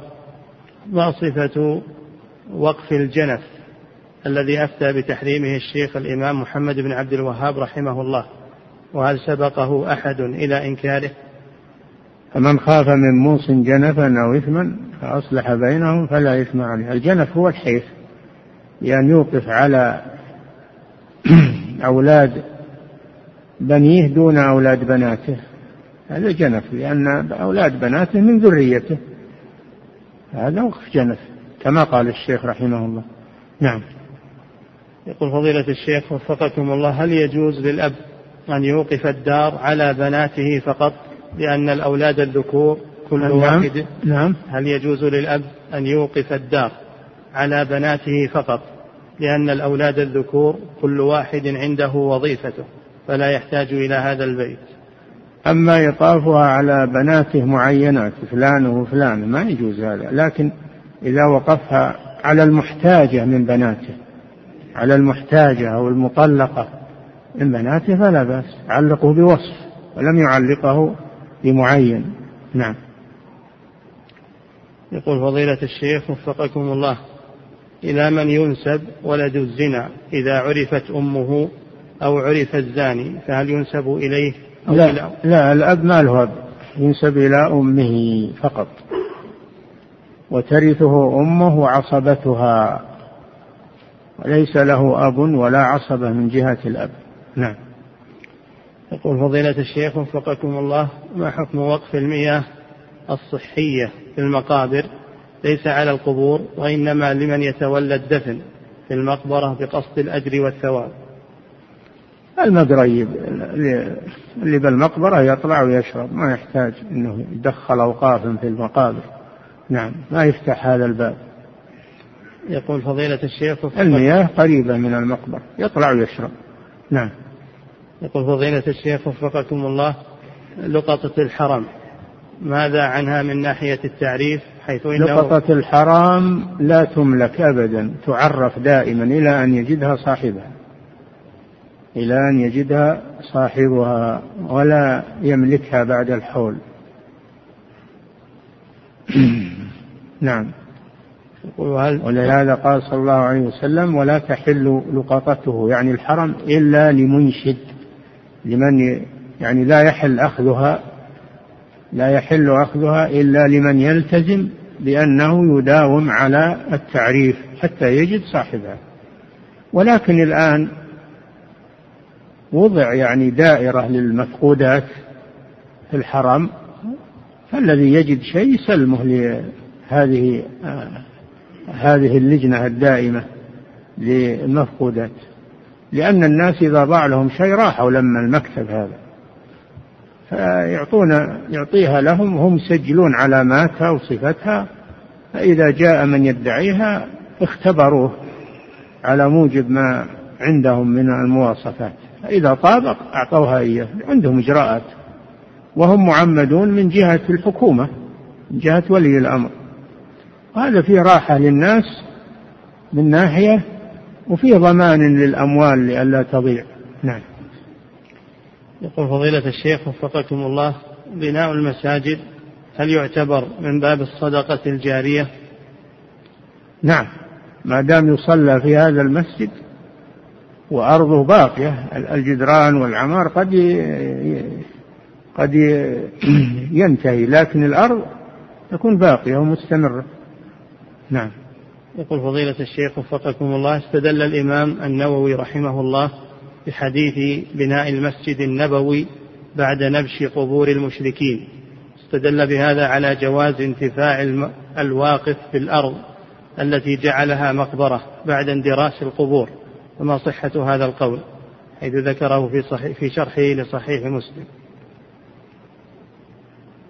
ما صفة وقف الجنف الذي أفتى بتحريمه الشيخ الإمام محمد بن عبد الوهاب رحمه الله، وهل سبقه أحد إلى إنكاره؟ فمن خاف من موص جنفا أو إثما فأصلح بينهم فلا إثم عليه. الجنف هو الحيف، يعني يوقف على أولاد بنيه دون أولاد بناته، هذا جنف، لأن أولاد بناته من ذريته، هذا وقف جنف كما قال الشيخ رحمه الله. نعم. يقول فضيلة الشيخ وفقكم الله، هل يجوز للأب أن يوقف الدار على بناته فقط لأن الأولاد الذكور كل واحد؟ نعم. هل يجوز للأب أن يوقف الدار على بناته فقط لأن الأولاد الذكور كل واحد عنده وظيفته فلا يحتاج إلى هذا البيت؟ أما يطافها على بناته معينات فلان وفلان ما يجوز هذا، لكن إذا وقفها على المحتاجة من بناته، على المحتاجة أو المطلقة من بناته فلا بأس، علقه بوصف ولم يعلقه بمعين. نعم. يقول فضيلة الشيخ وفقكم الله، إلى من ينسب ولد الزنا إذا عرفت أمه أو عرف الزاني، فهل ينسب إليه؟ لا, لا الأب ما له أب، ينسب إلى أمه فقط، وترثه أمه وعصبتها، وليس له أب ولا عصبة من جهة الأب. نعم. يقول فضيلة الشيخ وفقكم الله، ما حكم وقف المياه الصحية في المقابر ليس على القبور وإنما لمن يتولى الدفن في المقبرة بقصد الأجر والثواب؟ المقريب اللي بالمقبرة يطلع ويشرب، ما يحتاج أنه يدخل أوقاف في المقابر. نعم، ما يفتح هذا الباب. يقول فضيلة الشيخ المياه قريبة من المقبرة يطلع ويشرب. نعم. يقول فضيلة الشيخ وفقكم الله، لقطة الحرام ماذا عنها من ناحية التعريف؟ حيث إنه لقطة الحرام لا تملك أبدا، تعرف دائما إلى أن يجدها صاحبها، إلى أن يجدها صاحبها ولا يملكها بعد الحول. نعم. ولهذا قال صلى الله عليه وسلم ولا تحل لقطته، يعني الحرم، إلا لمنشد، لمن يعني لا يحل أخذها، لا يحل أخذها إلا لمن يلتزم بأنه يداوم على التعريف حتى يجد صاحبها. ولكن الآن وضع يعني دائرة للمفقودات في الحرم، فالذي يجد شيء يسلمه لهذه هذه اللجنة الدائمة للمفقودات، لأن الناس إذا ضاع لهم شيء راحوا لما المكتب هذا، فيعطون يعطيها لهم، هم يسجلون علاماتها وصفتها، فإذا جاء من يدعيها اختبروه على موجب ما عندهم من المواصفات، فإذا طابق أعطوها إياه. عندهم إجراءات وهم معمدون من جهة الحكومة، من جهة ولي الأمر، وهذا فيه راحة للناس من ناحية، وفيه ضمان للأموال لئلا تضيع. نعم. يقول فضيلة الشيخ وفقكم الله، بناء المساجد هل يعتبر من باب الصدقة الجارية؟ نعم، ما دام يصلى في هذا المسجد وأرضه باقية، الجدران والعمار قد قد ينتهي، لكن الأرض تكون باقية ومستمرة. نعم. يقول فضيلة الشيخ وفقكم الله، استدل الإمام النووي رحمه الله بحديث بناء المسجد النبوي بعد نبش قبور المشركين، استدل بهذا على جواز انتفاع الواقف في الأرض التي جعلها مقبرة بعد اندراس القبور، وما صحة هذا القول حيث ذكره في, صحيح في شرحه لصحيح مسلم؟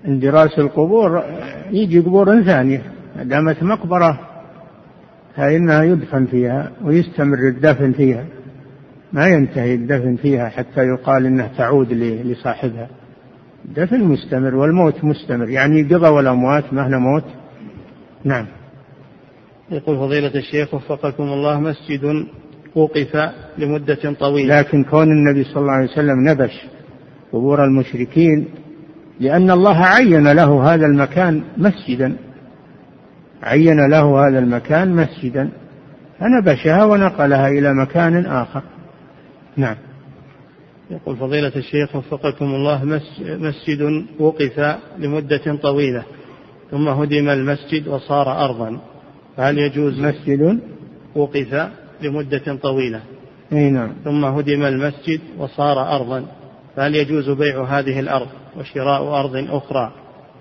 اندراس القبور يجي قبور ثانية، دامت مقبرة فإنها يدفن فيها ويستمر الدفن فيها، ما ينتهي الدفن فيها حتى يقال إنها تعود لصاحبها، الدفن مستمر والموت مستمر، يعني قضى والأموات مهنا موت. نعم. يقول فضيلة الشيخ وفقكم الله، مسجد وقف لمدة طويلة، لكن كون النبي صلى الله عليه وسلم نبش قبور المشركين لأن الله عين له هذا المكان مسجدا، عين له هذا المكان مسجدا، فنبشها ونقلها إلى مكان آخر. نعم. يقول فضيلة الشيخ وفقكم الله، مسجد وقف لمدة طويلة ثم هدم المسجد وصار أرضا، فهل يجوز؟ مسجد وقف لمدة طويلة، أي نعم، ثم هدم المسجد وصار أرضا، فهل يجوز بيع هذه الأرض وشراء أرض أخرى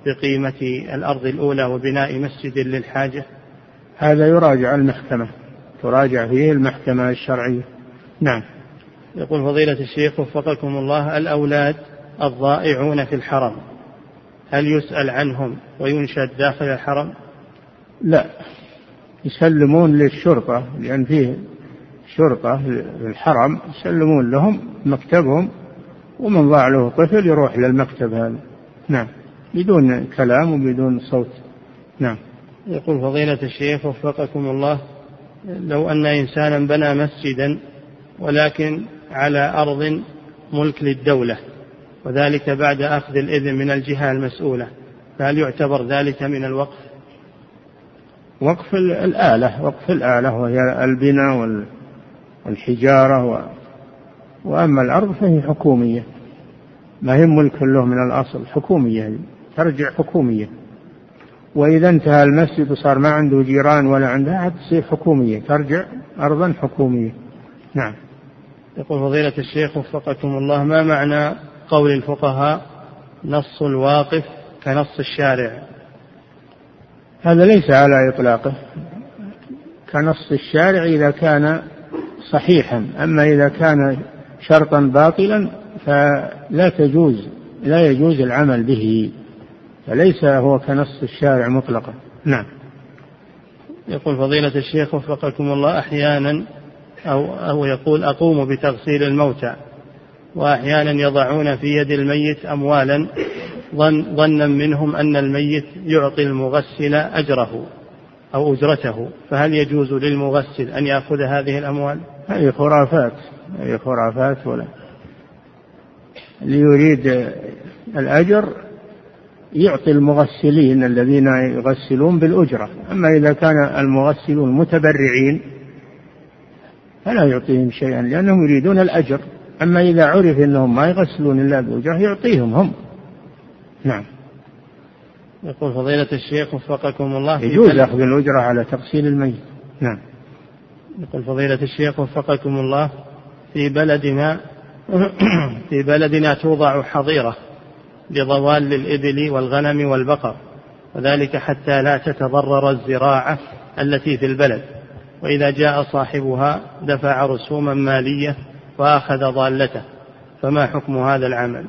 بقيمة الأرض الأولى وبناء مسجد للحاجة؟ هذا يراجع المحكمة، تراجع فيه المحكمة الشرعية. نعم. يقول فضيلة الشيخ وفقكم الله، الأولاد الضائعون في الحرم هل يسأل عنهم وينشد داخل الحرم؟ لا، يسلمون للشرطة، لأن فيه شرطة في الحرم، يسلمون لهم مكتبهم ومن ضاع له طفل يروح للمكتب هذا. نعم، بدون كلام وبدون صوت. نعم. يقول فضيلة الشيخ وفقكم الله، لو أن إنسانا بنى مسجدا ولكن على أرض ملك للدولة، وذلك بعد أخذ الإذن من الجهة المسؤولة، فهل يعتبر ذلك من الوقف؟ وقف الآلة، وقف الآلة وهي البناء والحجارة و... وأما الأرض فهي حكومية، ما هي ملك له من الأصل، حكومية، ترجع حكومية. وإذا انتهى المسجد وصار ما عنده جيران ولا عنده أحد، تصير حكومية، ترجع أرضا حكومية. نعم. يقول فضيلة الشيخ وفقكم الله، ما معنى قول الفقهاء نص الواقف كنص الشارع؟ هذا ليس على إطلاقه، كنص الشارع إذا كان صحيحا، أما إذا كان شرطا باطلا فلا تجوز، لا يجوز العمل به، فليس هو كنص الشارع مطلقا. نعم. يقول فضيلة الشيخ وفقكم الله، أحيانا أو, أو يقول أقوم بتغسيل الموتى، وأحيانا يضعون في يد الميت أموالا ظنا منهم أن الميت يعطي المغسل أجره أو أجرته، فهل يجوز للمغسل أن يأخذ هذه الأموال؟ هذه خرافات، هذه خرافات. ولا ليريد الأجر يعطي المغسلين الذين يغسلون بالأجرة، أما إذا كان المغسلون متبرعين فلا يعطيهم شيئا لأنهم يريدون الأجر، أما إذا عرف أنهم ما يغسلون إلا بأجرة يعطيهم هم. نعم. يقول فضيلة الشيخ وفقكم الله، يجوز أخذ الأجرة على تغسيل الميت. نعم. يقول فضيلة الشيخ وفقكم الله، في بلدنا في بلدنا توضع حظيرة بضوال الإبل والغنم والبقر، وذلك حتى لا تتضرر الزراعة التي في البلد، وإذا جاء صاحبها دفع رسوما مالية وأخذ ضالته، فما حكم هذا العمل؟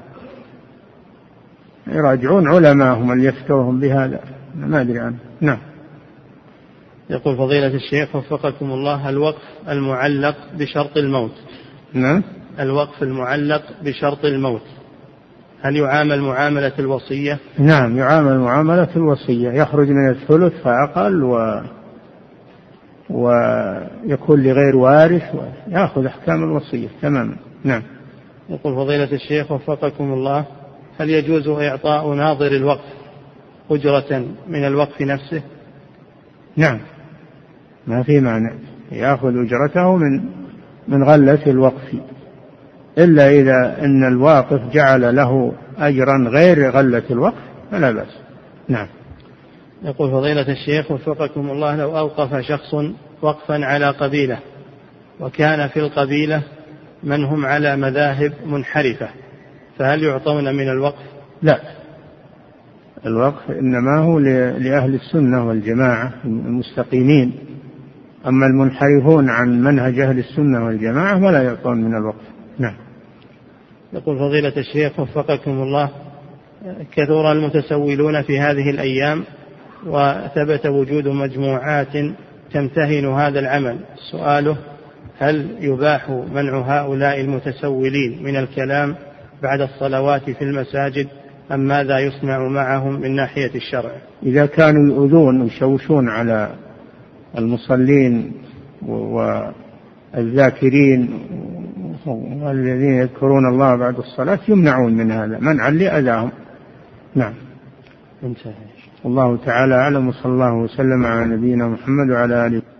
يراجعون علماءهم اللي يفتوهم بهذا، ما أدري عنه. نعم. يقول فضيلة الشيخ وفقكم الله، الوقف المعلق بشرط الموت، نعم، الوقف المعلق بشرط الموت، هل يعامل معاملة الوصية؟ نعم، يعامل معاملة الوصية، يخرج من الثلث فأقل و... ويكون لغير وارث، ويأخذ أحكام الوصية تماما. نعم. يقول فضيلة الشيخ وفقكم الله، هل يجوز إعطاء ناظر الوقف أجرة من الوقف نفسه؟ نعم، ما في معنى، يأخذ أجرته من من غلة الوقف، إلا إذا أن الواقف جعل له أجرا غير غلة الوقف فلا بأس. نعم. يقول فضيلة الشيخ وفقكم الله، لو أوقف شخص وقفا على قبيلة، وكان في القبيلة من هم على مذاهب منحرفة، فهل يعطون من الوقف؟ لا، الوقف إنما هو لأهل السنة والجماعة المستقيمين، أما المنحرفون عن منهج أهل السنة والجماعة فلا يعطون من الوقف. نعم. يقول فضيلة الشيخ وفقكم الله، كثر المتسولون في هذه الأيام، وثبت وجود مجموعات تمتهن هذا العمل، سؤاله هل يباح منع هؤلاء المتسولين من الكلام بعد الصلوات في المساجد، أم ماذا يصنع معهم من ناحية الشرع؟ إذا كانوا يؤذون ويشوشون على المصلين والذاكرين والذين يذكرون الله بعد الصلاة يمنعون من هذا منعا لأذاهم. نعم. انتهى. والله تعالى أعلم، صلى الله وسلم على نبينا محمد وعلى آله.